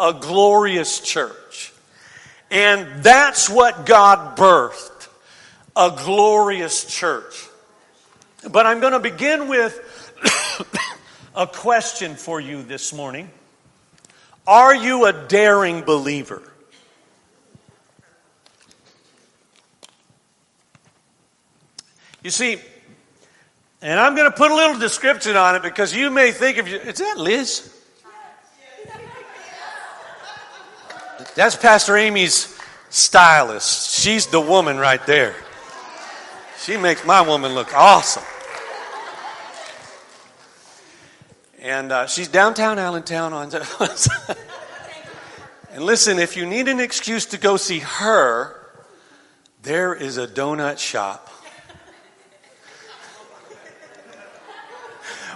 A Glorious Church. And that's what God birthed, a glorious church. But I'm going to begin with a question for you this morning. Are you a daring believer? You see, and I'm going to put a little description on it because you may think of you, is that Liz? That's Pastor Amy's stylist. She's the woman right there. She makes my woman look awesome. And she's downtown Allentown. And listen, if you need an excuse to go see her, there is a donut shop.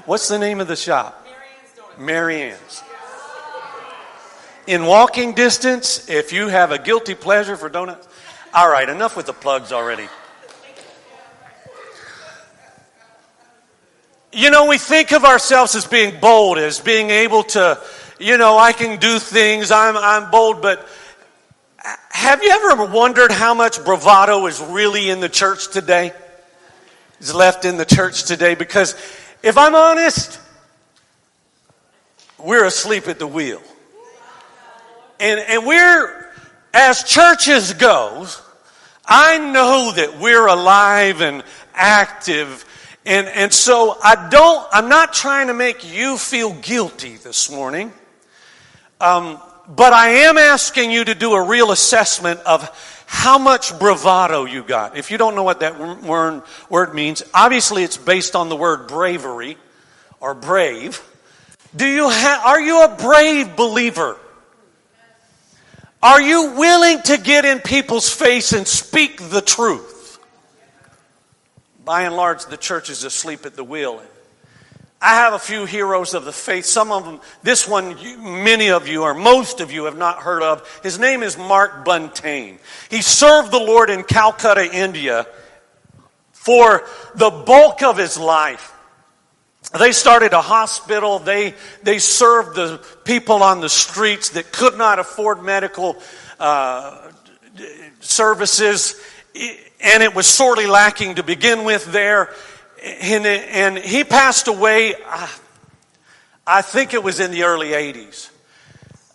What's the name of the shop? Mary Ann's. In walking distance, if you have a guilty pleasure for donuts. All right, enough with the plugs already. You know, we think of ourselves as being bold, as being able to, you know, I can do things, I'm bold, but have you ever wondered how much bravado is really in the church today? Is left in the church today? Because if I'm honest, we're asleep at the wheel. And we're, as churches go, I know that we're alive and active. And so I'm not trying to make you feel guilty this morning. But I am asking you to do a real assessment of how much bravado you got. If you don't know what that word means, obviously it's based on the word bravery or brave. Are you a brave believer? Are you willing to get in people's face and speak the truth? By and large, the church is asleep at the wheel. I have a few heroes of the faith. Some of them, this one, many of you or most of you have not heard of. His name is Mark Buntane. He served the Lord in Calcutta, India for the bulk of his life. They started a hospital. They served the people on the streets that could not afford medical services, and it was sorely lacking to begin with there. And he passed away, I think it was in the early 80s.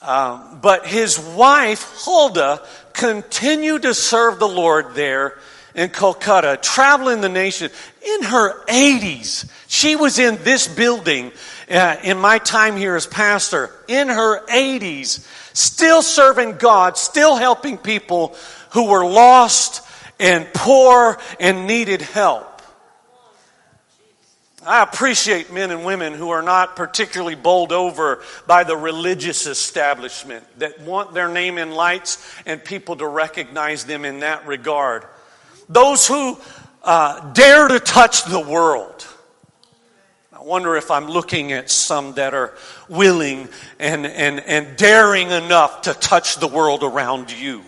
But his wife, Hulda, continued to serve the Lord there in Kolkata, traveling the nation. In her 80s, she was in this building in my time here as pastor, in her 80s, still serving God, still helping people who were lost and poor and needed help. I appreciate men and women who are not particularly bowled over by the religious establishment that want their name in lights and people to recognize them in that regard. Those who dare to touch the world. I wonder if I'm looking at some that are willing and daring enough to touch the world around you.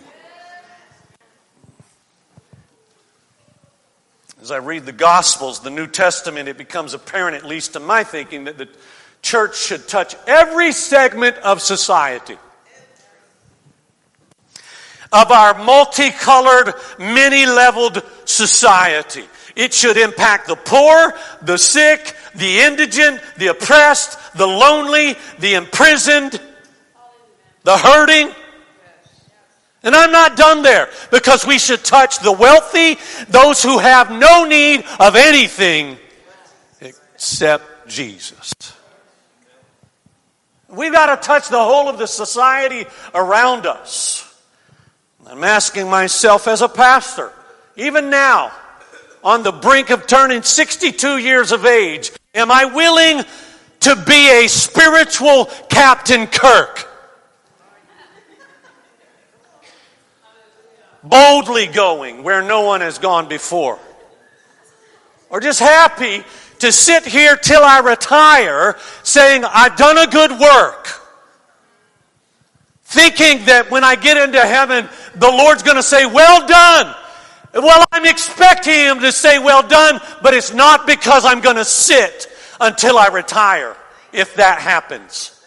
As I read the Gospels, the New Testament, it becomes apparent, at least to my thinking, that the church should touch every segment of society. Of our multicolored, many-leveled society. It should impact the poor, the sick, the indigent, the oppressed, the lonely, the imprisoned, the hurting. And I'm not done there, because we should touch the wealthy, those who have no need of anything except Jesus. We've got to touch the whole of the society around us. I'm asking myself as a pastor, even now, on the brink of turning 62 years of age, am I willing to be a spiritual Captain Kirk? boldly going where no one has gone before. Or just happy to sit here till I retire saying, I've done a good work. Thinking that when I get into heaven, the Lord's going to say, well done. Well, I'm expecting Him to say, well done, but it's not because I'm going to sit until I retire, if that happens.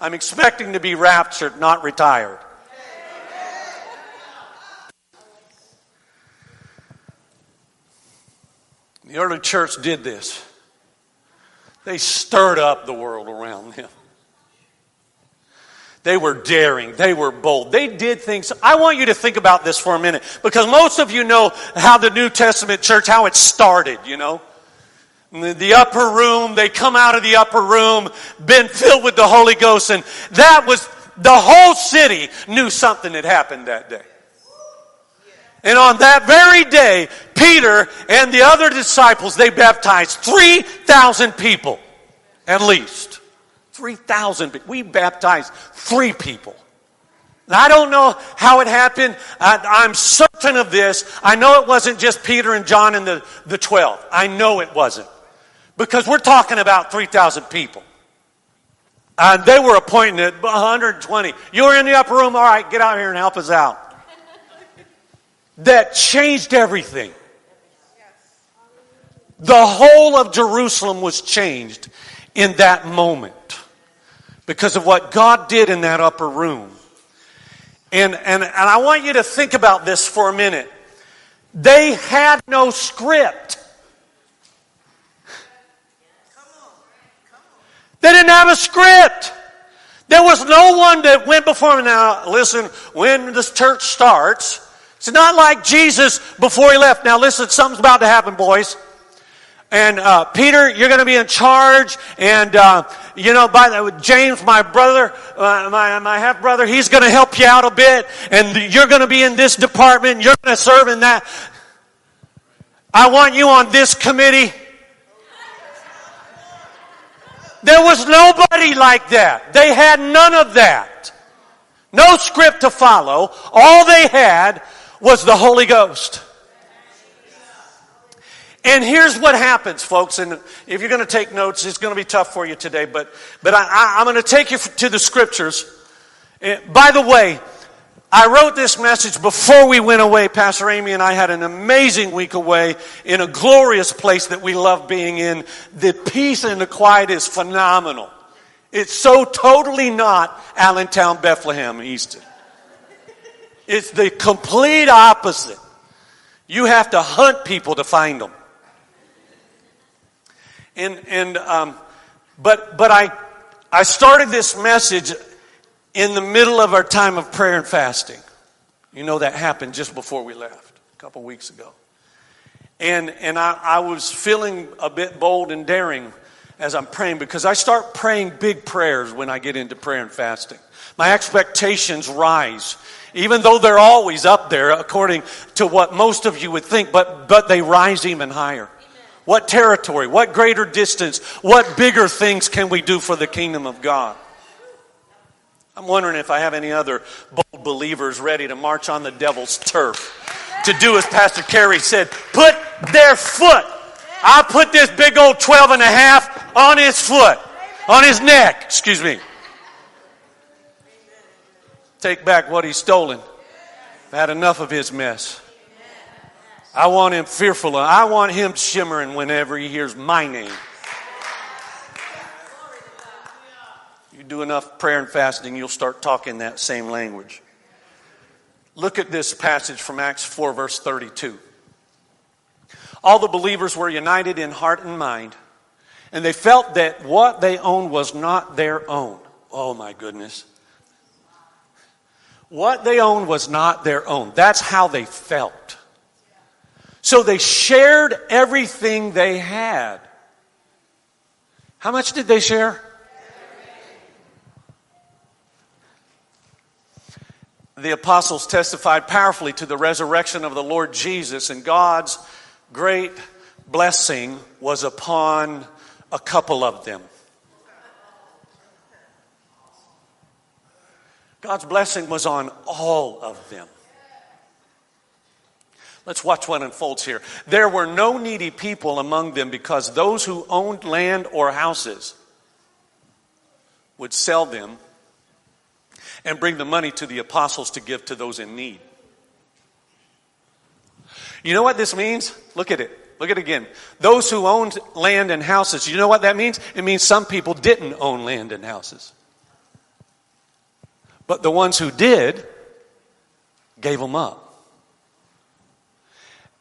I'm expecting to be raptured, not retired. The early church did this. They stirred up the world around them. They were daring. They were bold. They did things. I want you to think about this for a minute, because most of you know how the New Testament church, how it started, you know. The upper room, they come out of the upper room, been filled with the Holy Ghost, and that was, the whole city knew something had happened that day. And on that very day, Peter and the other disciples, they baptized 3,000 people, at least. 3,000 people. We baptized 3 people. And I don't know how it happened. I'm certain of this. I know it wasn't just Peter and John and the 12. I know it wasn't. Because we're talking about 3,000 people. And they were appointed at 120. You were in the upper room. All right, get out here and help us out. That changed everything. The whole of Jerusalem was changed in that moment because of what God did in that upper room. And I want you to think about this for a minute. They had no script. They didn't have a script. There was no one that went before them. Now, listen, when this church starts, it's not like Jesus before He left. Now listen, something's about to happen, boys. And Peter, you're going to be in charge. And you know, by the way, James, my brother, my half brother, he's going to help you out a bit. And you're going to be in this department. You're going to serve in that. I want you on this committee. There was nobody like that. They had none of that. No script to follow. All they had was the Holy Ghost. And here's what happens, folks. And if you're going to take notes, it's going to be tough for you today. But I'm going to take you to the scriptures. And by the way, I wrote this message before we went away. Pastor Amy and I had an amazing week away in a glorious place that we love being in. The peace and the quiet is phenomenal. It's so totally not Allentown, Bethlehem, Easton. It's the complete opposite. You have to hunt people to find them. But I started this message in the middle of our time of prayer and fasting. You know that happened just before we left a couple weeks ago, and I was feeling a bit bold and daring as I'm praying, because I start praying big prayers when I get into prayer and fasting. My expectations rise, even though they're always up there according to what most of you would think, but they rise even higher. What territory, what greater distance, what bigger things can we do for the kingdom of God? I'm wondering if I have any other bold believers ready to march on the devil's turf. To do as Pastor Kerry said, put their foot. I put this big old 12.5 on his foot, on his neck, excuse me. Take back what he's stolen. I've had enough of his mess. I want him fearful. I want him shimmering whenever he hears my name. You do enough prayer and fasting, you'll start talking that same language. Look at this passage from Acts 4, verse 32. All the believers were united in heart and mind, and they felt that what they owned was not their own. Oh, my goodness. What they owned was not their own. That's how they felt. So they shared everything they had. How much did they share? The apostles testified powerfully to the resurrection of the Lord Jesus, and God's great blessing was upon a couple of them. God's blessing was on all of them. Let's watch what unfolds here. There were no needy people among them because those who owned land or houses would sell them and bring the money to the apostles to give to those in need. You know what this means? Look at it. Look at it again. Those who owned land and houses. You know what that means? It means some people didn't own land and houses. But the ones who did gave them up.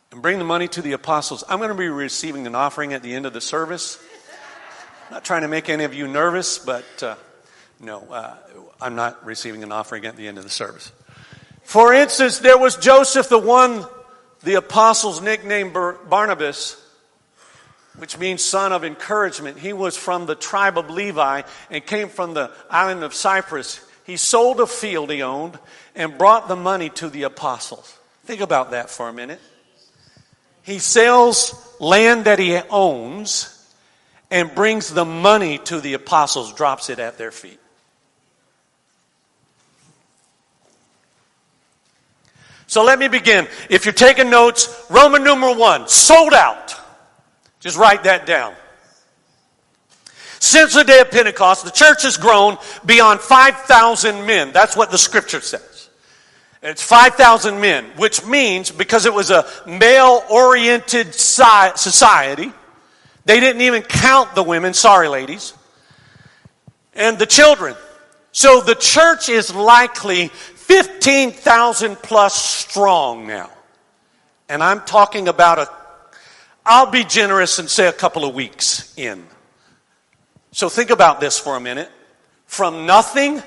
And bring the money to the apostles. I'm going to be receiving an offering at the end of the service. I'm not trying to make any of you nervous, but I'm not receiving an offering at the end of the service. For instance, there was Joseph, the one the apostles nicknamed Barnabas, which means son of encouragement. He was from the tribe of Levi and came from the island of Cyprus. He sold a field he owned and brought the money to the apostles. Think about that for a minute. He sells land that he owns and brings the money to the apostles, drops it at their feet. So let me begin. If you're taking notes, Roman numeral 1, sold out. Just write that down. Since the day of Pentecost, the church has grown beyond 5,000 men. That's what the scripture says. It's 5,000 men, which means because it was a male-oriented society, they didn't even count the women, sorry ladies, and the children. So the church is likely 15,000 plus strong now. And I'm talking about I'll be generous and say a couple of weeks in. So think about this for a minute. From nothing,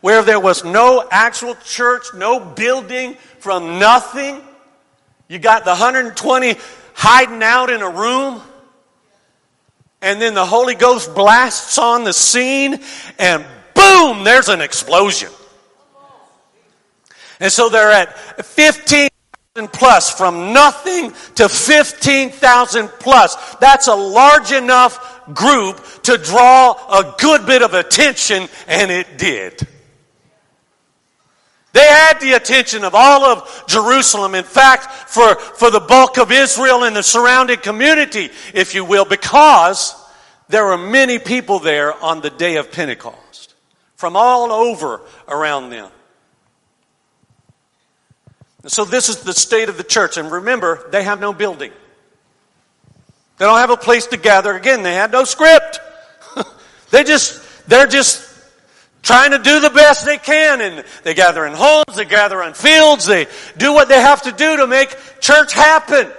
where there was no actual church, no building, from nothing, you got the 120 hiding out in a room. And then the Holy Ghost blasts on the scene and boom, there's an explosion. And so they're at 15,000 plus, from nothing to 15,000 plus. That's a large enough group to draw a good bit of attention, and it did. They had the attention of all of Jerusalem. In fact, for the bulk of Israel and the surrounding community, if you will, because there were many people there on the day of Pentecost, from all over around them. And so this is the state of the church. And remember, they have no building. They don't have a place to gather. Again, they had no script. They're just trying to do the best they can. And they gather in homes. They gather on fields. They do what they have to do to make church happen.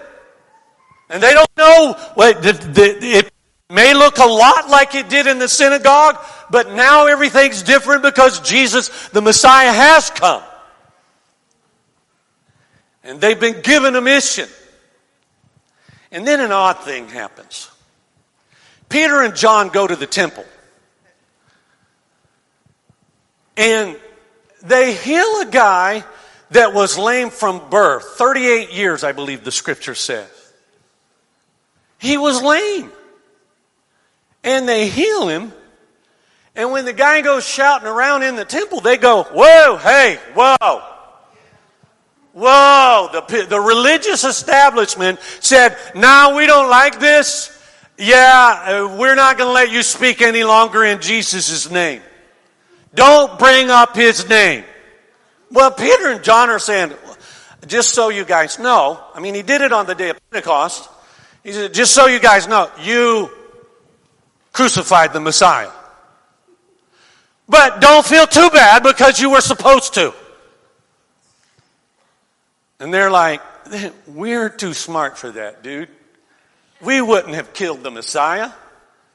And they don't know. It may look a lot like it did in the synagogue, but now everything's different because Jesus, the Messiah, has come. And they've been given a mission. And then an odd thing happens. Peter and John go to the temple. And they heal a guy that was lame from birth. 38 years, I believe the scripture says. He was lame. And they heal him. And when the guy goes shouting around in the temple, they go, whoa, hey, whoa. Whoa. The religious establishment said, no, we don't like this. Yeah, we're not going to let you speak any longer in Jesus' name. Don't bring up his name. Well, Peter and John are saying, just so you guys know, I mean, he did it on the day of Pentecost. He said, just so you guys know, you crucified the Messiah. But don't feel too bad because you were supposed to. And they're like, we're too smart for that, dude. We wouldn't have killed the Messiah.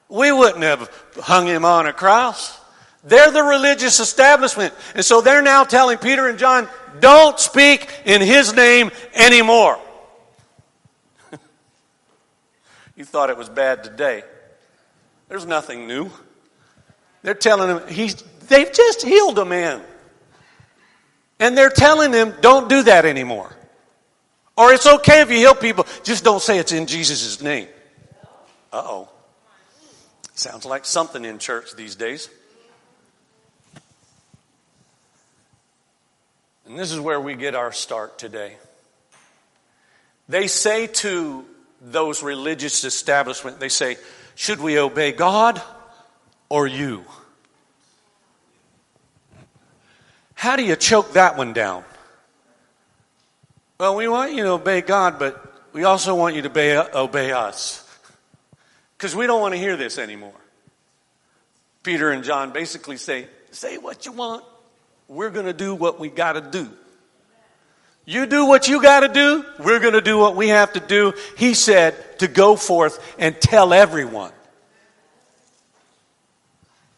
We wouldn't have hung him on a cross. They're the religious establishment. And so they're now telling Peter and John, don't speak in his name anymore. You thought it was bad today. There's nothing new. They're telling him, they've just healed a man. And they're telling him, don't do that anymore. Or it's okay if you heal people, just don't say it's in Jesus' name. Uh-oh. Sounds like something in church these days. And this is where we get our start today. They say to those religious establishments, they say, should we obey God or you? How do you choke that one down? Well, we want you to obey God, but we also want you to obey us. Because we don't want to hear this anymore. Peter and John basically say what you want. We're going to do what we got to do. You do what you got to do. We're going to do what we have to do. He said to go forth and tell everyone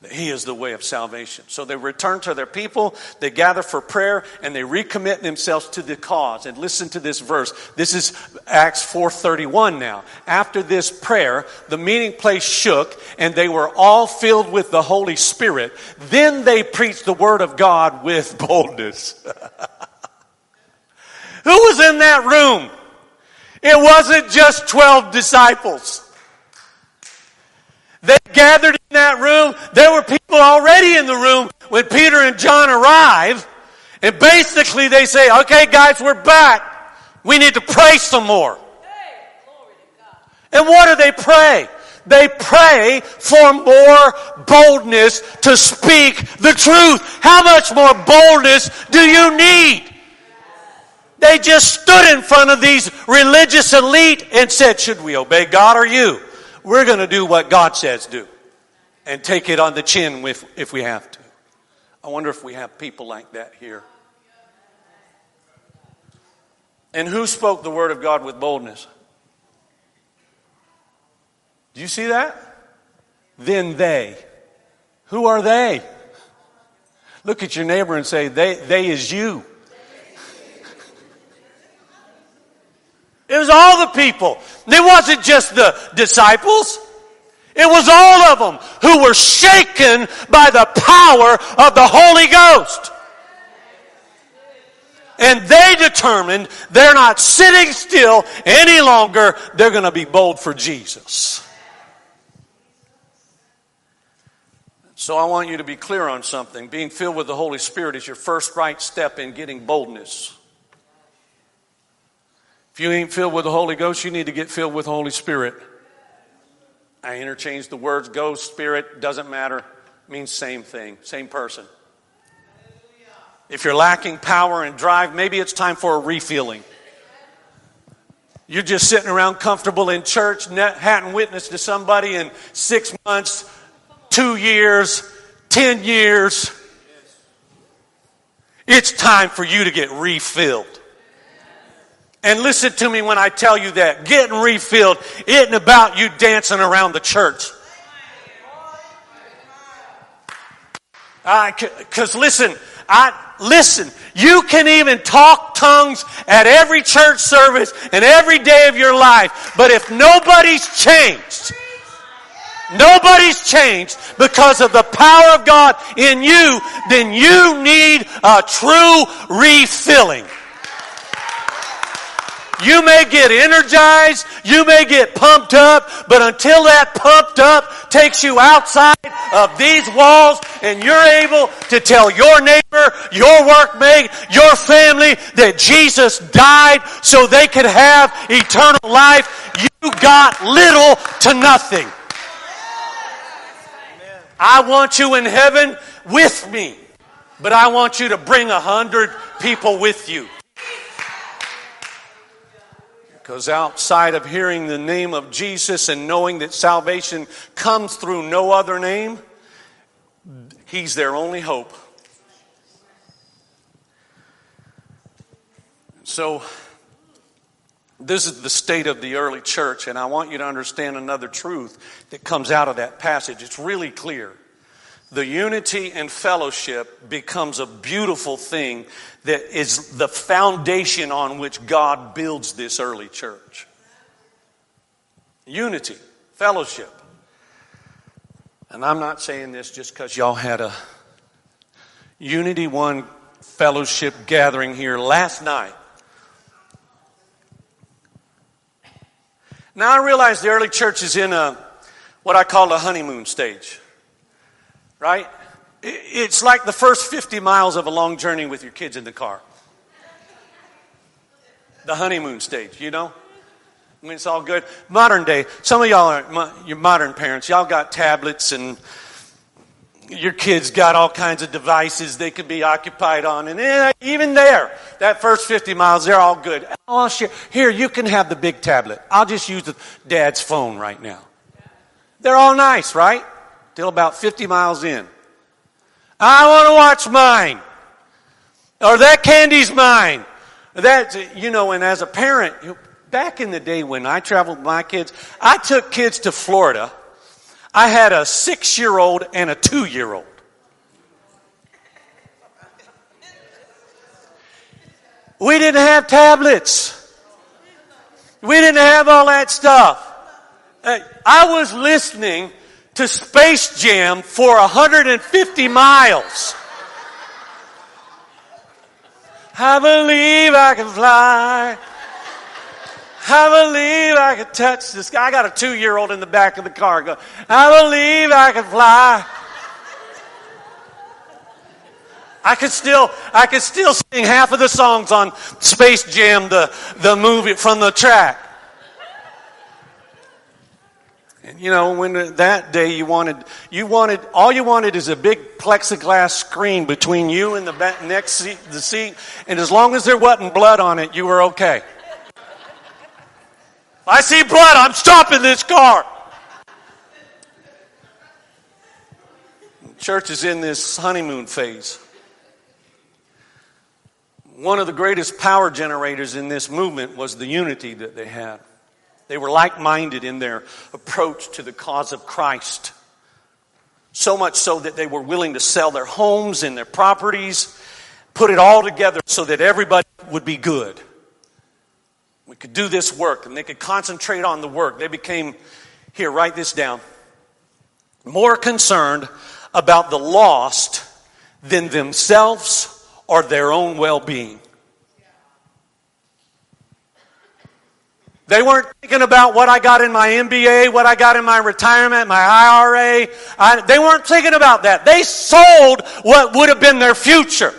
that he is the way of salvation. So they return to their people. They gather for prayer and they recommit themselves to the cause. And listen to this verse. This is Acts 4:31 now. After this prayer, the meeting place shook and they were all filled with the Holy Spirit. Then they preached the word of God with boldness. Who was in that room? It wasn't just 12 disciples. They gathered in that room. There were people already in the room when Peter and John arrive. And basically they say, okay, guys, we're back. We need to pray some more. Hey, glory to God. And what do they pray? They pray for more boldness to speak the truth. How much more boldness do you need? They just stood in front of these religious elite and said, should we obey God or you? We're going to do what God says do and take it on the chin if we have to. I wonder if we have people like that here. And who spoke the word of God with boldness? Do you see that? Then they. Who are they? Look at your neighbor and say, they is you. It was all the people. It wasn't just the disciples. It was all of them who were shaken by the power of the Holy Ghost. And they determined they're not sitting still any longer. They're going to be bold for Jesus. So I want you to be clear on something. Being filled with the Holy Spirit is your first right step in getting boldness. If you ain't filled with the Holy Ghost, you need to get filled with the Holy Spirit. I interchange the words, ghost, spirit, doesn't matter. It means same thing, same person. If you're lacking power and drive, maybe it's time for a refilling. You're just sitting around comfortable in church, hadn't witnessed to somebody in 6 months, 2 years, 10 years. It's time for you to get refilled. And listen to me when I tell you that. Getting refilled isn't about you dancing around the church. Because listen, you can even talk tongues at every church service and every day of your life. But if nobody's changed because of the power of God in you, then you need a true refilling. You may get energized, you may get pumped up, but until that pumped up takes you outside of these walls and you're able to tell your neighbor, your workmate, your family that Jesus died so they could have eternal life, you got little to nothing. I want you in heaven with me, but I want you to bring 100 people with you. Because outside of hearing the name of Jesus and knowing that salvation comes through no other name, he's their only hope. So, this is the state of the early church, and I want you to understand another truth that comes out of that passage. It's really clear. The unity and fellowship becomes a beautiful thing that is the foundation on which God builds this early church. Unity, fellowship. And I'm not saying this just because y'all had a Unity One fellowship gathering here last night. Now I realize the early church is in what I call a honeymoon stage. Right? It's like the first 50 miles of a long journey with your kids in the car. The honeymoon stage, you know? It's all good. Modern day, some of y'all are your modern parents. Y'all got tablets and your kids got all kinds of devices they could be occupied on. And even there, that first 50 miles, they're all good. Oh, shit. Here, you can have the big tablet. I'll just use the dad's phone right now. They're all nice, right? Till about 50 miles in. I want to watch mine. Or that candy's mine. That, you know, and as a parent... Back in the day when I traveled with my kids, I took kids to Florida. I had a 6-year-old and a 2-year-old. We didn't have tablets. We didn't have all that stuff. I was listening to Space Jam for 150 miles. I believe I can fly. I believe I could touch this guy. I got a 2-year-old in the back of the car going, I believe I could fly. I could still sing half of the songs on Space Jam, the movie from the track. And you know, when that day you wanted is a big plexiglass screen between you and the next seat, the seat, and as long as there wasn't blood on it, you were okay. If I see blood, I'm stopping this car. Church is in this honeymoon phase. One of the greatest power generators in this movement was the unity that they had. They were like-minded in their approach to the cause of Christ. So much so that they were willing to sell their homes and their properties, put it all together so that everybody would be good. We could do this work, and they could concentrate on the work. They became, here, write this down, more concerned about the lost than themselves or their own well-being. They weren't thinking about what I got in my MBA, what I got in my retirement, my IRA. They weren't thinking about that. They sold what would have been their future.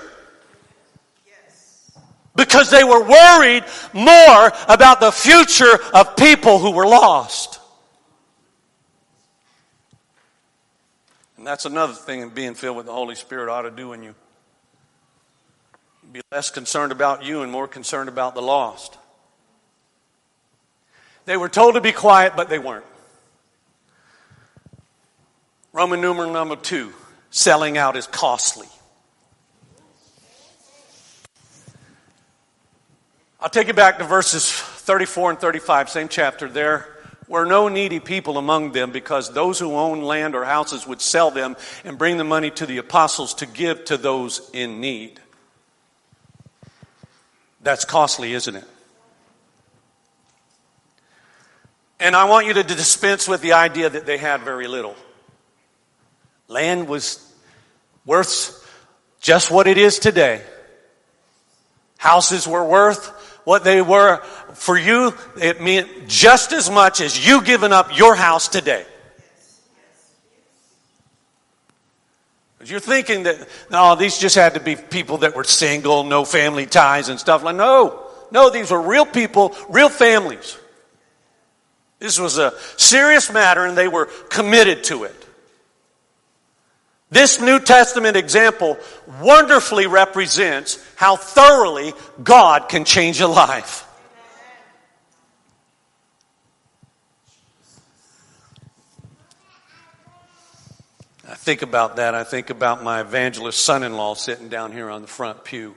Because they were worried more about the future of people who were lost. And that's another thing that being filled with the Holy Spirit ought to do in you. Be less concerned about you and more concerned about the lost. They were told to be quiet, but they weren't. Roman numeral number 2, selling out is costly. I'll take you back to verses 34 and 35, same chapter. There were no needy people among them because those who owned land or houses would sell them and bring the money to the apostles to give to those in need. That's costly, isn't it? And I want you to dispense with the idea that they had very little. Land was worth just what it is today. Houses were worth what they were for you. It meant just as much as you giving up your house today. Because you're thinking that, no, these just had to be people that were single, no family ties and stuff. Like, no, these were real people, real families. This was a serious matter and they were committed to it. This New Testament example wonderfully represents how thoroughly God can change a life. I think about that. I think about my evangelist son-in-law sitting down here on the front pew,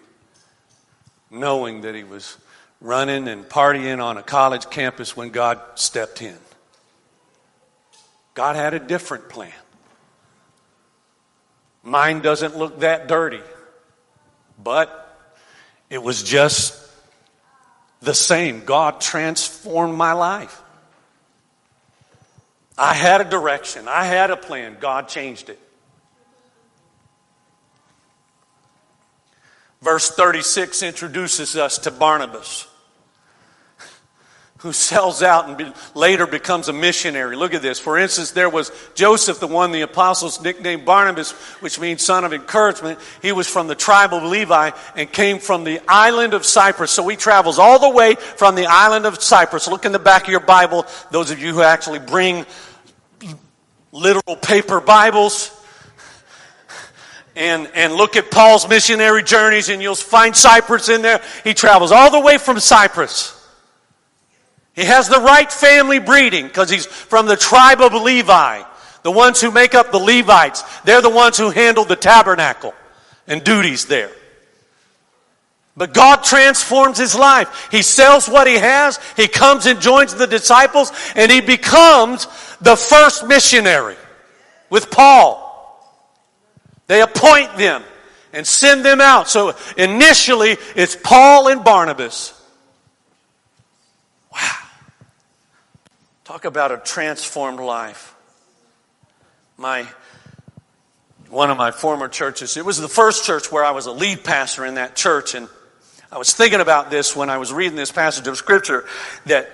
knowing that he was running and partying on a college campus when God stepped in. God had a different plan. Mine doesn't look that dirty, but it was just the same. God transformed my life. I had a direction. I had a plan. God changed it. Verse 36 introduces us to Barnabas. who sells out and later becomes a missionary. Look at this. For instance, there was Joseph, the one the apostles nicknamed Barnabas, which means son of encouragement. He was from the tribe of Levi and came from the island of Cyprus. So he travels all the way from the island of Cyprus. Look in the back of your Bible, those of you who actually bring literal paper Bibles. And look at Paul's missionary journeys, and you'll find Cyprus in there. He travels all the way from Cyprus. He has the right family breeding because he's from the tribe of Levi. The ones who make up the Levites, they're the ones who handle the tabernacle and duties there. But God transforms his life. He sells what he has. He comes and joins the disciples, and he becomes the first missionary with Paul. They appoint them and send them out. So initially, it's Paul and Barnabas. Wow. Talk about a transformed life. One of my former churches, it was the first church where I was a lead pastor in that church. And I was thinking about this when I was reading this passage of Scripture, that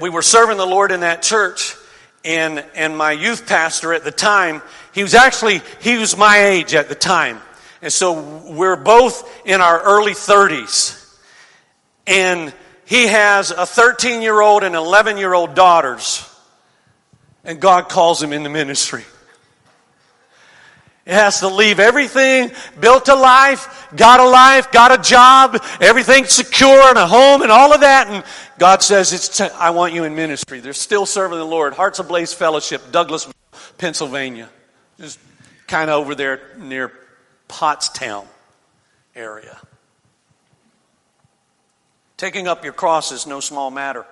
we were serving the Lord in that church. And my youth pastor at the time, he was my age at the time. And so we're both in our early 30s. And he has a 13-year-old and 11-year-old daughters. And God calls him in the ministry. He has to leave everything, built a life, got a job, everything secure and a home and all of that. And God says, I want you in ministry. They're still serving the Lord. Hearts Ablaze Fellowship, Douglas, Pennsylvania. Just kind of over there near Pottstown area. Taking up your cross is no small matter.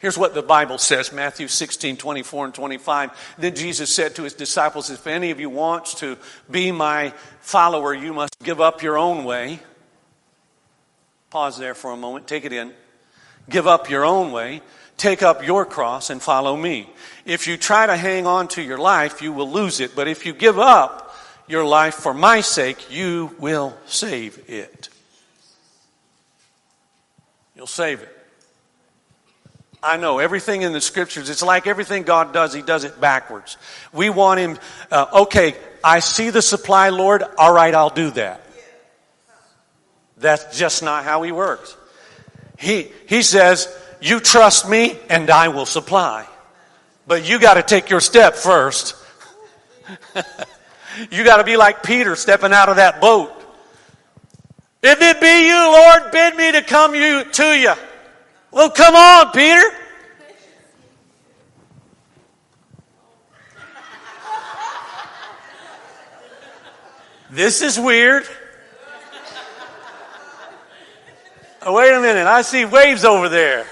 Here's what the Bible says, Matthew 16:24-25. Then Jesus said to his disciples, if any of you wants to be my follower, you must give up your own way. Pause there for a moment. Take it in. Give up your own way. Take up your cross and follow me. If you try to hang on to your life, you will lose it. But if you give up your life for my sake, you will save it. You'll save it. I know, everything in the Scriptures, it's like everything God does, he does it backwards. We want him, okay, I see the supply, Lord, all right, I'll do that. That's just not how he works. He says, you trust me and I will supply. But you got to take your step first. You got to be like Peter stepping out of that boat. If it be you, Lord, bid me to come to you. Well, come on, Peter. This is weird. Oh, wait a minute. I see waves over there.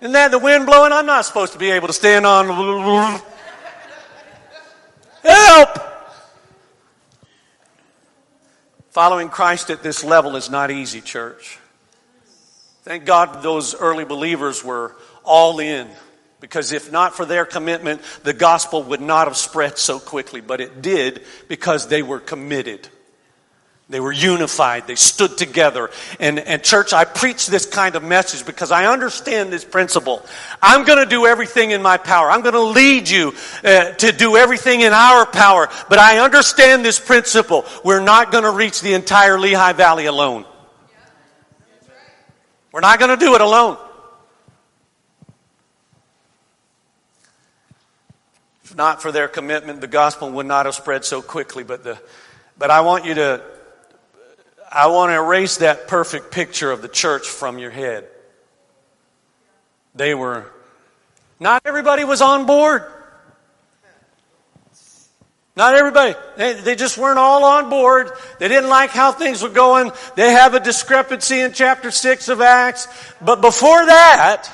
Isn't that the wind blowing? I'm not supposed to be able to stand on. Help! Following Christ at this level is not easy, church. Thank God those early believers were all in, because if not for their commitment, the gospel would not have spread so quickly. But it did because they were committed. They were unified. They stood together. And church, I preach this kind of message because I understand this principle. I'm going to do everything in my power. I'm going to lead you to do everything in our power. But I understand this principle. We're not going to reach the entire Lehigh Valley alone. We're not going to do it alone. If not for their commitment, the gospel would not have spread so quickly. But I want to erase that perfect picture of the church from your head. Not everybody was on board. Not everybody. They just weren't all on board. They didn't like how things were going. They have a discrepancy in chapter 6 of Acts. But before that,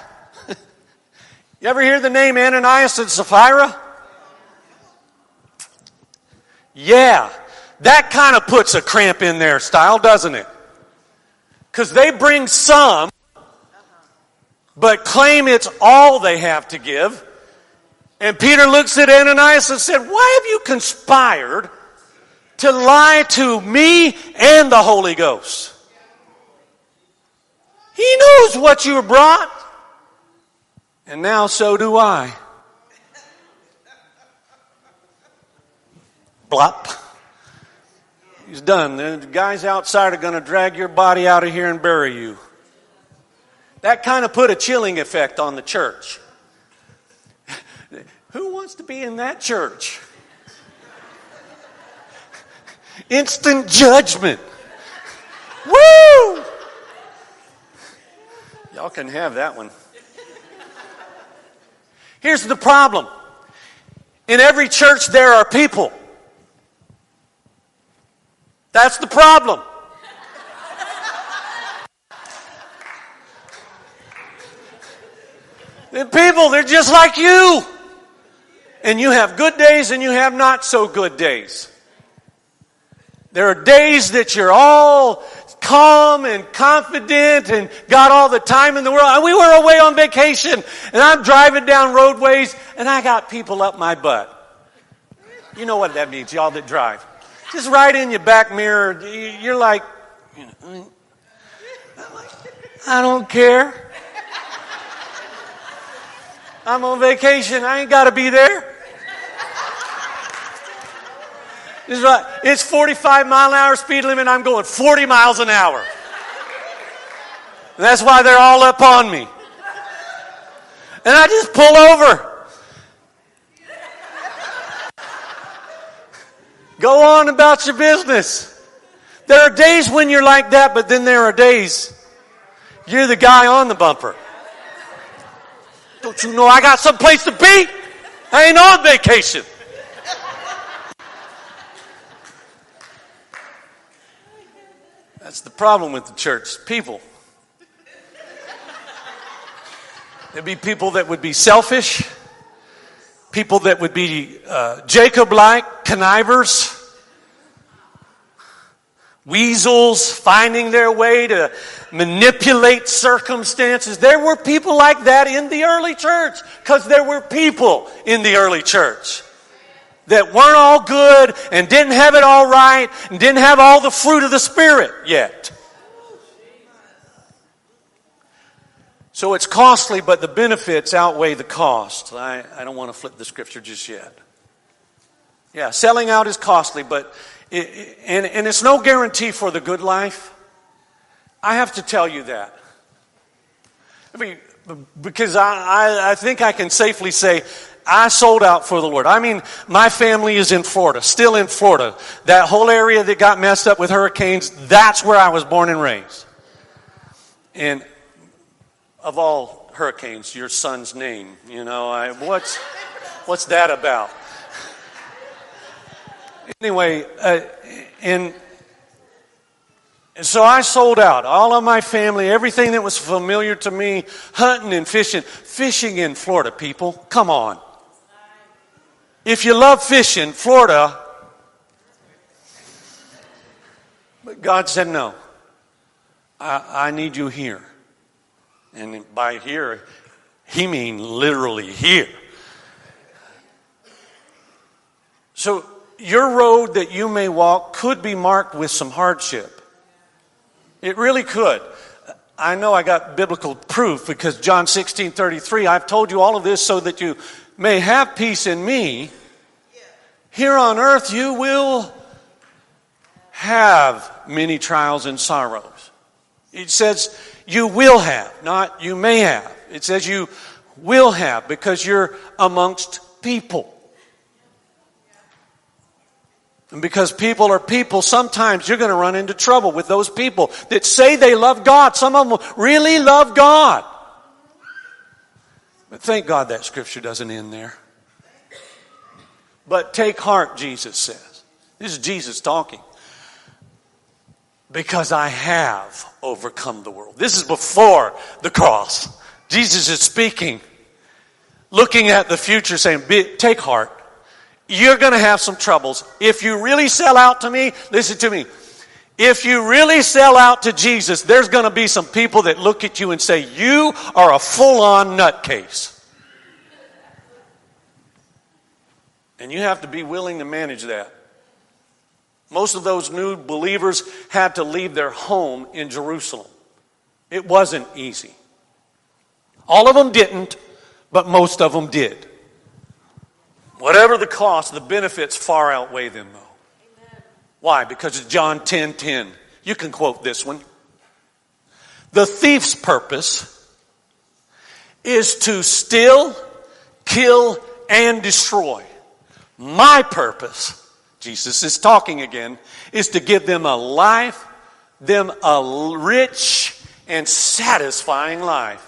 you ever hear the name Ananias and Sapphira? Yeah, that kind of puts a cramp in their style, doesn't it? Because they bring some, but claim it's all they have to give. And Peter looks at Ananias and said, why have you conspired to lie to me and the Holy Ghost? He knows what you brought. And now so do I. Blop. He's done. The guys outside are going to drag your body out of here and bury you. That kind of put a chilling effect on the church. Who wants to be in that church? Instant judgment. Woo! Y'all can have that one. Here's the problem. In every church there are people. That's the problem. The people, they're just like you. And you have good days and you have not so good days. There are days that you're all calm and confident and got all the time in the world. And we were away on vacation and I'm driving down roadways and I got people up my butt. You know what that means, y'all that drive. Just right in your back mirror, you're like, you know, I don't care. I'm on vacation. I ain't got to be there. It's 45 mile an hour speed limit. I'm going 40 miles an hour. And that's why they're all up on me. And I just pull over. Go on about your business. There are days when you're like that, but then there are days you're the guy on the bumper. Don't you know I got someplace to be? I ain't on vacation. That's the problem with the church. People. There'd be people that would be selfish. People that would be Jacob-like, connivers, weasels, finding their way to manipulate circumstances. There were people like that in the early church because there were people in the early church that weren't all good and didn't have it all right and didn't have all the fruit of the Spirit yet. So it's costly, but the benefits outweigh the cost. I don't want to flip the scripture just yet. Yeah, selling out is costly, but and it's no guarantee for the good life. I have to tell you that. I mean, because I think I can safely say I sold out for the Lord. I mean, my family is in Florida, still in Florida. That whole area that got messed up with hurricanes, that's where I was born and raised. And of all hurricanes, your son's name, you know, what's that about? Anyway, and so I sold out. All of my family, everything that was familiar to me, hunting and fishing. Fishing in Florida, people, come on. If you love fishing, Florida. But God said, no, I need you here. And by here, he means literally here. So your road that you may walk could be marked with some hardship. It really could. I know I got biblical proof because John 16:33, I've told you all of this so that you may have peace in me. Here on earth you will have many trials and sorrows. It says you will have, not you may have. It says you will have because you're amongst people. And because people are people, sometimes you're going to run into trouble with those people that say they love God. Some of them really love God. But thank God that scripture doesn't end there. But take heart, Jesus says. This is Jesus talking. Because I have overcome the world. This is before the cross. Jesus is speaking, looking at the future, saying, take heart. You're going to have some troubles. If you really sell out to me, listen to me. If you really sell out to Jesus, there's going to be some people that look at you and say, you are a full-on nutcase. And you have to be willing to manage that. Most of those new believers had to leave their home in Jerusalem. It wasn't easy. All of them didn't, but most of them did. Whatever the cost, the benefits far outweigh them, though. Amen. Why? Because it's John 10:10. You can quote this one. The thief's purpose is to steal, kill, and destroy. My purpose, Jesus is talking again, is to give them a life, them a rich and satisfying life.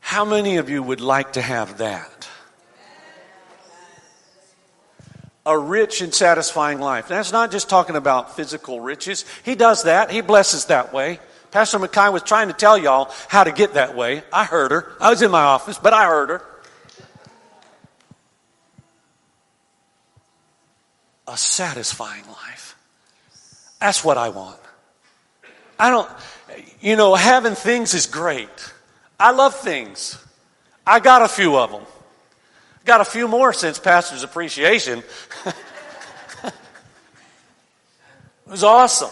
How many of you would like to have that? A rich and satisfying life. That's not just talking about physical riches. He does that. He blesses that way. Pastor Mackay was trying to tell y'all how to get that way. I heard her. I was in my office, but I heard her. A satisfying life. That's what I want. Having things is great. I love things. I got a few of them. Got a few more since Pastor's Appreciation. It was awesome.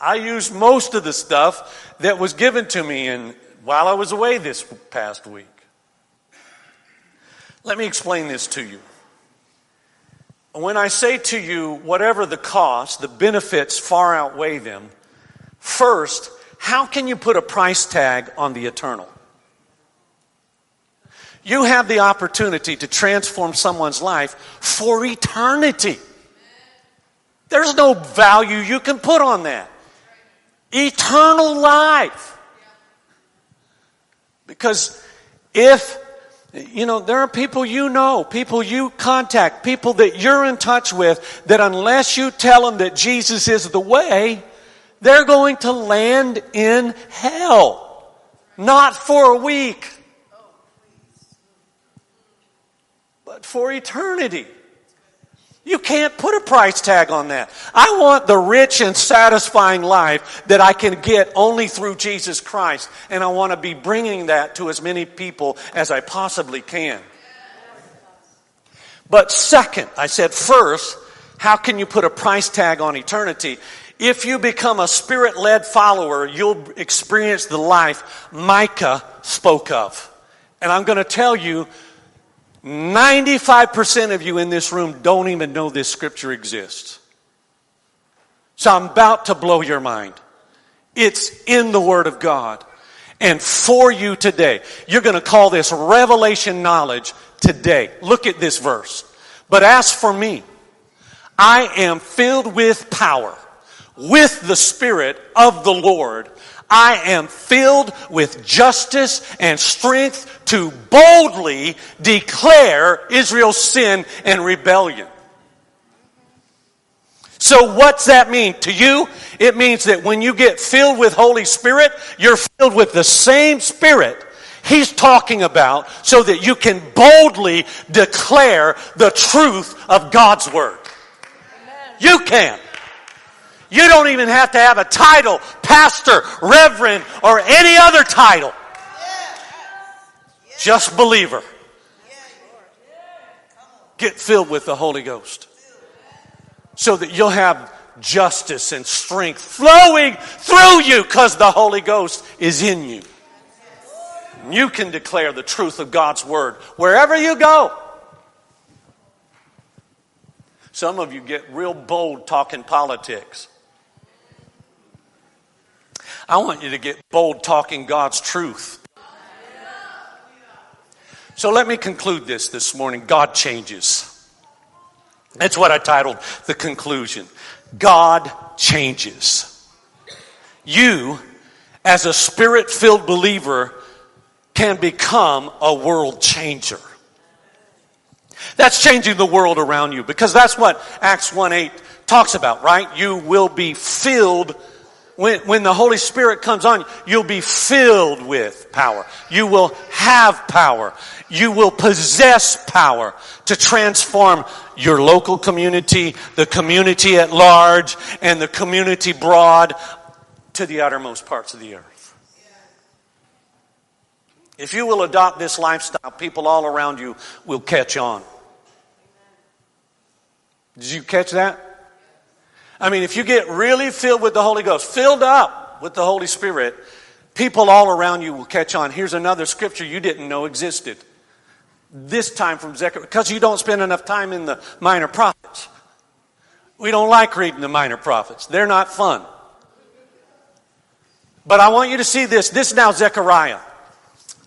I used most of the stuff that was given to me while I was away this past week. Let me explain this to you. When I say to you, whatever the cost, the benefits far outweigh them, first, how can you put a price tag on the eternal? You have the opportunity to transform someone's life for eternity. There's no value you can put on that. Eternal life. Because there are people you contact, people that you're in touch with, that unless you tell them that Jesus is the way, they're going to land in hell. Not for a week, but for eternity. You can't put a price tag on that. I want the rich and satisfying life that I can get only through Jesus Christ. And I want to be bringing that to as many people as I possibly can. But second, I said first, how can you put a price tag on eternity? If you become a Spirit-led follower, you'll experience the life Micah spoke of. And I'm going to tell you, 95% of you in this room don't even know this scripture exists. So I'm about to blow your mind. It's in the Word of God. And for you today, you're going to call this revelation knowledge today. Look at this verse. But as for me, I am filled with power, with the Spirit of the Lord. I am filled with justice and strength to boldly declare Israel's sin and rebellion. So what's that mean to you? It means that when you get filled with Holy Spirit, you're filled with the same Spirit He's talking about so that you can boldly declare the truth of God's Word. Amen. You can. You don't even have to have a title, pastor, reverend, or any other title. Just believer. Get filled with the Holy Ghost so that you'll have justice and strength flowing through you because the Holy Ghost is in you. And you can declare the truth of God's Word wherever you go. Some of you get real bold talking politics. I want you to get bold talking God's truth. So let me conclude this morning. God changes. That's what I titled the conclusion. God changes. You, as a Spirit-filled believer, can become a world changer. That's changing the world around you, because that's what Acts 1:8 talks about, right? You will be filled. When the Holy Spirit comes on, you'll be filled with power. You will have power. You will possess power to transform your local community, the community at large, and the community broad to the uttermost parts of the earth. If you will adopt this lifestyle, people all around you will catch on. Did you catch that? I mean, if you get really filled with the Holy Ghost, filled up, up with the Holy Spirit, people all around you will catch on. Here's another scripture you didn't know existed. This time from Zechariah, because you don't spend enough time in the minor prophets. We don't like reading the minor prophets. They're not fun. But I want you to see this. This is now Zechariah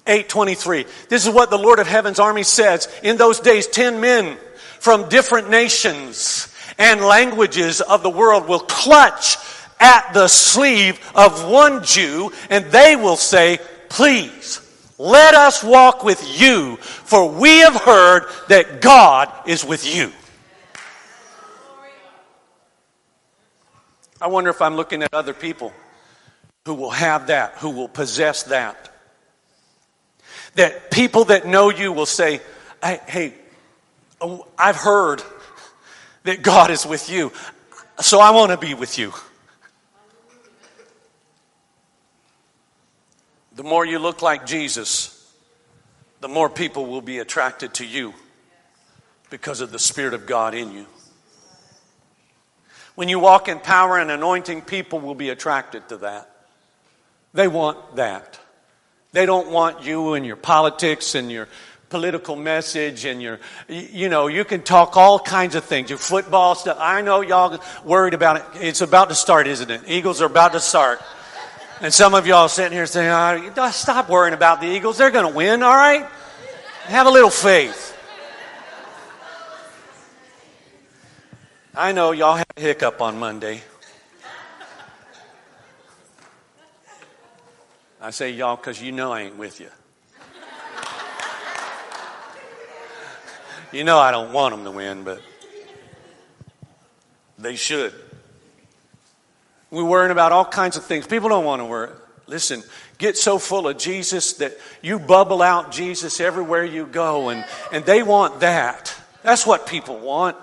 8:23. This is what the Lord of Heaven's army says. In those days, 10 men from different nations and languages of the world will clutch at the sleeve of one Jew, and they will say, "Please, let us walk with you, for we have heard that God is with you." I wonder if I'm looking at other people who will have that, who will possess that. That people that know you will say, "Hey, I've heard that God is with you, so I want to be with you." The more you look like Jesus, the more people will be attracted to you because of the Spirit of God in you. When you walk in power and anointing, people will be attracted to that. They want that. They don't want you and your politics and your political message and your, you know, you can talk all kinds of things. Your football stuff. I know y'all worried about it. It's about to start, isn't it? Eagles are about to start. And some of y'all sitting here saying, "Oh, stop worrying about the Eagles. They're going to win, all right? Have a little faith." I know y'all had a hiccup on Monday. I say y'all because you know I ain't with you. You know I don't want them to win, but they should. We're worrying about all kinds of things. People don't want to worry. Listen, get so full of Jesus that you bubble out Jesus everywhere you go, and they want that. That's what people want.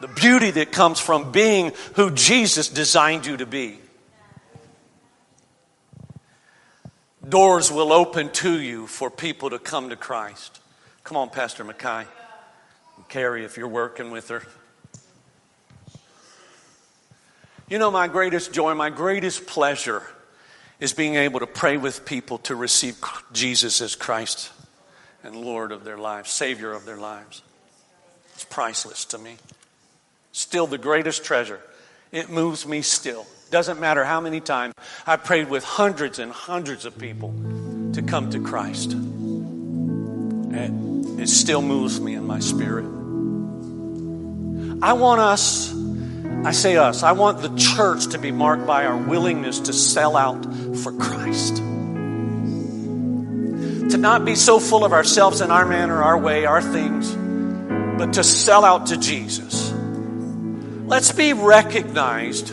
The beauty that comes from being who Jesus designed you to be. Doors will open to you for people to come to Christ. Come on, Pastor Mackay. And Carrie, if you're working with her. You know, my greatest joy, my greatest pleasure is being able to pray with people to receive Jesus as Christ and Lord of their lives, Savior of their lives. It's priceless to me. Still the greatest treasure. It moves me still. Doesn't matter how many times I prayed with hundreds and hundreds of people to come to Christ. And it still moves me in my spirit. I want the church to be marked by our willingness to sell out for Christ. To not be so full of ourselves and our manner, our way, our things, but to sell out to Jesus. Let's be recognized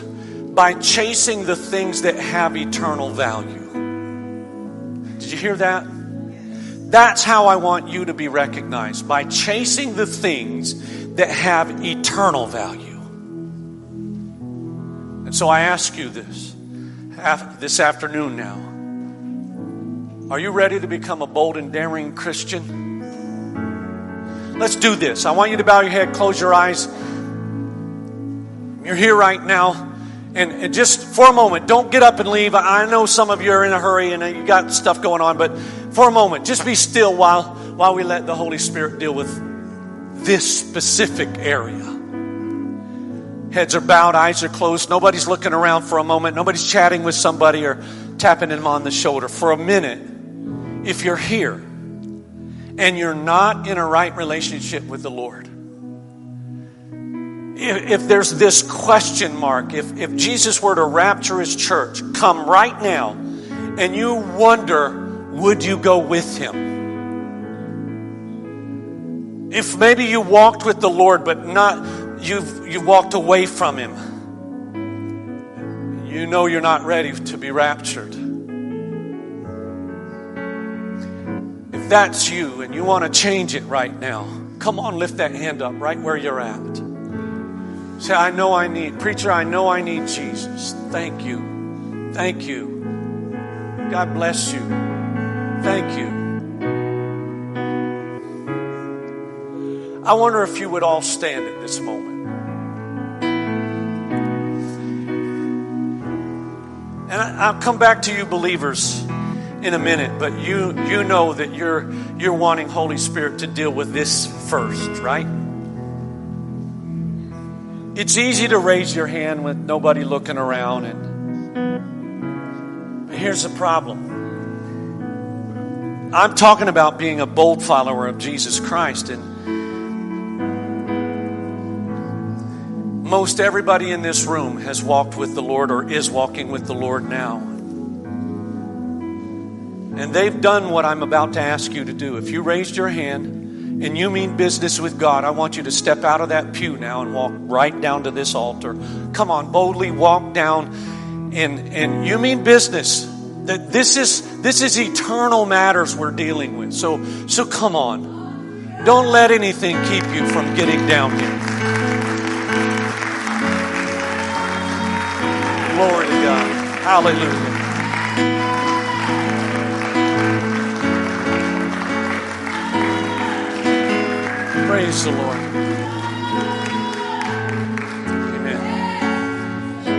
by chasing the things that have eternal value. Did you hear that? That's how I want you to be recognized, by chasing the things that have eternal value. And so I ask you this afternoon now. Are you ready to become a bold and daring Christian? Let's do this. I want you to bow your head, close your eyes. You're here right now. And just for a moment, don't get up and leave. I know some of you are in a hurry and you got stuff going on. But for a moment, just be still while we let the Holy Spirit deal with this specific area. Heads are bowed, eyes are closed. Nobody's looking around for a moment. Nobody's chatting with somebody or tapping them on the shoulder. For a minute, if you're here and you're not in a right relationship with the Lord, if there's this question mark, if Jesus were to rapture his church, come right now, and you wonder, would you go with him? If maybe you walked with the Lord, but you walked away from him. You know you're not ready to be raptured. If that's you and you want to change it right now, come on, lift that hand up right where you're at. Say, preacher, I know I need Jesus. Thank you. Thank you. God bless you. Thank you. I wonder if you would all stand at this moment. And I'll come back to you believers in a minute, but you know that you're wanting Holy Spirit to deal with this first, right? It's easy to raise your hand with nobody looking around. But here's the problem. I'm talking about being a bold follower of Jesus Christ. And most everybody in this room has walked with the Lord or is walking with the Lord now. And they've done what I'm about to ask you to do. If you raised your hand and you mean business with God, I want you to step out of that pew now and walk right down to this altar. Come on, boldly walk down. And you mean business. That this is eternal matters we're dealing with. So come on. Don't let anything keep you from getting down here. Glory to God. Hallelujah. Praise the Lord. Amen.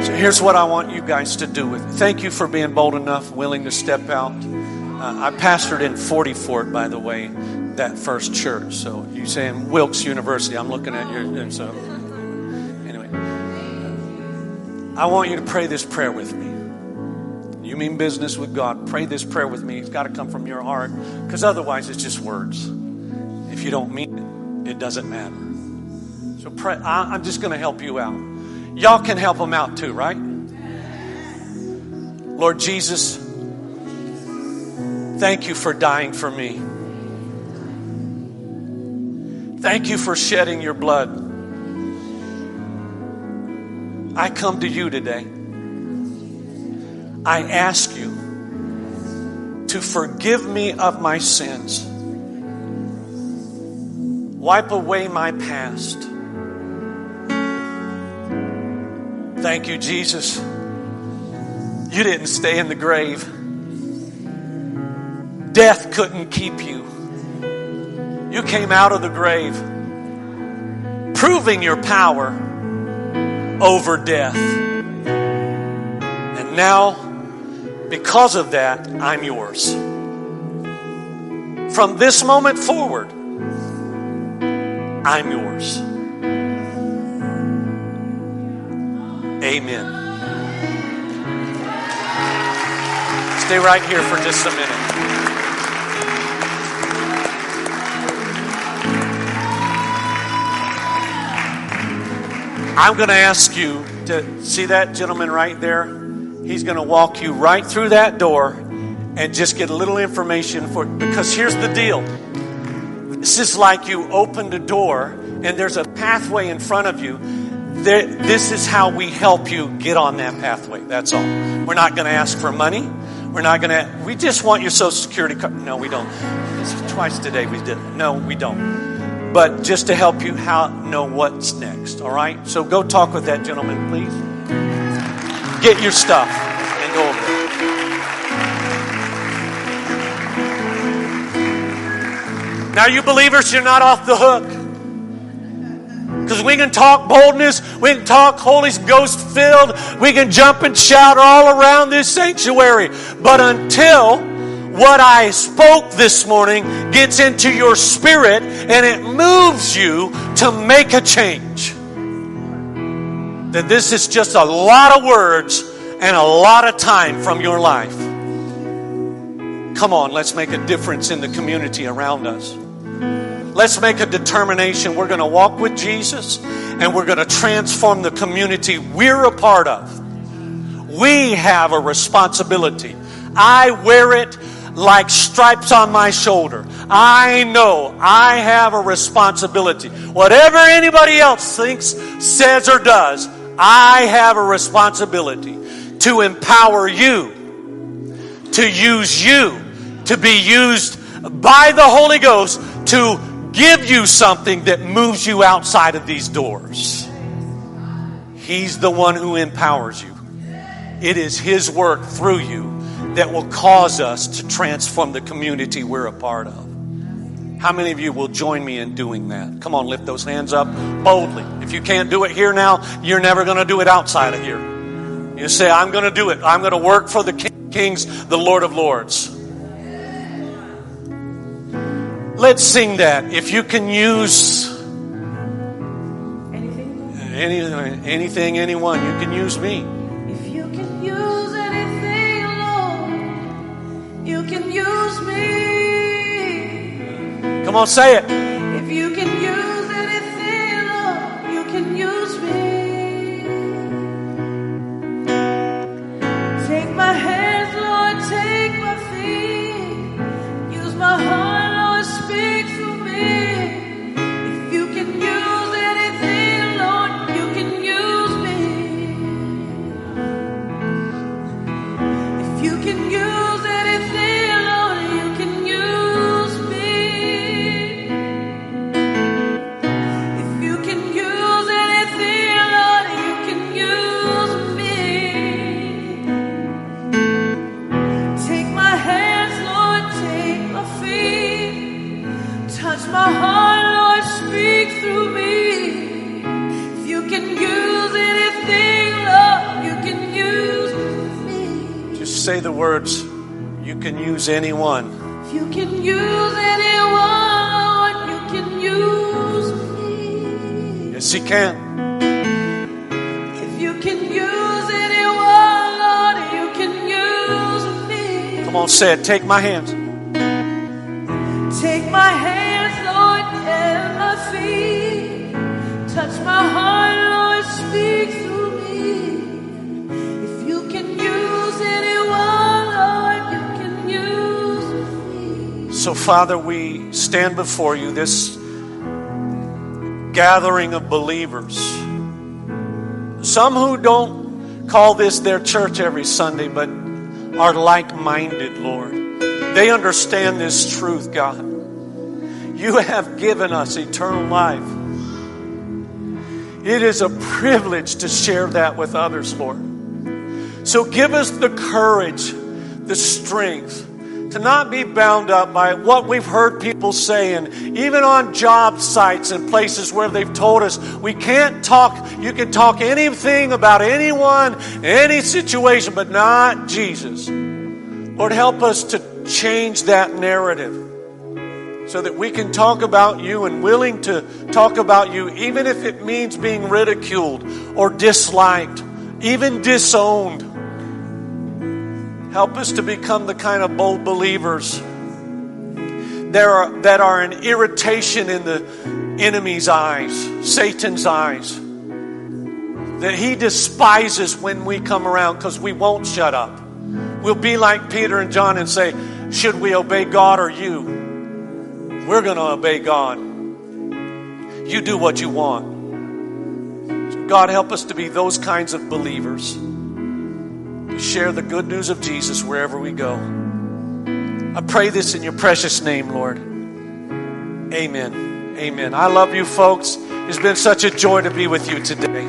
So here's what I want you guys to do with it. Thank you for being bold enough, willing to step out. I pastored in 40 Fort, by the way, that first church. So you saying Wilkes University? I'm looking at your. So anyway, I want you to pray this prayer with me. You mean business with God? Pray this prayer with me. It's got to come from your heart, because otherwise it's just words. If you don't mean it, it doesn't matter. So pray. I'm just going to help you out. Y'all can help them out too, right? Lord Jesus, thank you for dying for me. Thank you for shedding your blood. I come to you today. I ask you to forgive me of my sins. Wipe away my past. Thank you, Jesus. You didn't stay in the grave. Death couldn't keep you. You came out of the grave, proving your power over death. And now, because of that, I'm yours. From this moment forward, I'm yours. Amen. Stay right here for just a minute. I'm going to ask you to see that gentleman right there. He's going to walk you right through that door and just get a little information for it. Because here's the deal. This is like you opened a door and there's a pathway in front of you. This is how we help you get on that pathway. That's all. We're not going to ask for money. We're not going to. We just want your Social Security card. No, we don't. Twice today we did. No, we don't. But just to help you know what's next. All right. So go talk with that gentleman, please. Get your stuff and go over there. Now, you believers, you're not off the hook. Because we can talk boldness. We can talk Holy Ghost filled. We can jump and shout all around this sanctuary. But until what I spoke this morning gets into your spirit and it moves you to make a change, then this is just a lot of words and a lot of time from your life. Come on, let's make a difference in the community around us. Let's make a determination. We're going to walk with Jesus and we're going to transform the community we're a part of. We have a responsibility. I wear it like stripes on my shoulder. I know I have a responsibility. Whatever anybody else thinks, says, or does, I have a responsibility to empower you, to use you, to be used by the Holy Ghost to give you something that moves you outside of these doors. He's the one who empowers you. It is His work through you that will cause us to transform the community we're a part of. How many of you will join me in doing that? Come on, lift those hands up boldly. If you can't do it here now, you're never going to do it outside of here. You say, I'm going to do it. I'm going to work for the King of Kings, the Lord of Lords. Let's sing that. If you can use anything, anyone, you can use me. If you can use anything, Lord, you can use me. Come on, say it. If you can use anything, Lord, you can use me. Take my hands, Lord, take my feet. Use my heart, Lord, speak through me. If you can use my heart, Lord, speak through me. If you can use anything, Lord, you can use me. Just say the words, you can use anyone. If you can use anyone, Lord, you can use me. Yes, He can. If you can use anyone, Lord, you can use me. Come on, say it. Take my hands. Take my hands. Touch my heart, Lord, speak through me. If you can use anyone, Lord, you can use me. So, Father, we stand before you, this gathering of believers. Some who don't call this their church every Sunday, but are like-minded, Lord. They understand this truth, God. You have given us eternal life. It is a privilege to share that with others, Lord. So give us the courage, the strength to not be bound up by what we've heard people say, and even on job sites and places where they've told us we can't talk. You can talk anything about anyone, any situation, but not Jesus. Lord, help us to change that narrative, so that we can talk about you and willing to talk about you, even if it means being ridiculed or disliked, even disowned. Help us to become the kind of bold believers that are an irritation in the enemy's eyes, Satan's eyes, that he despises when we come around because we won't shut up. We'll be like Peter and John and say, should we obey God or you? We're going to obey God. You do what you want. So God, help us to be those kinds of believers, to share the good news of Jesus wherever we go. I pray this in your precious name, Lord. Amen. Amen. I love you, folks. It's been such a joy to be with you today.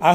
I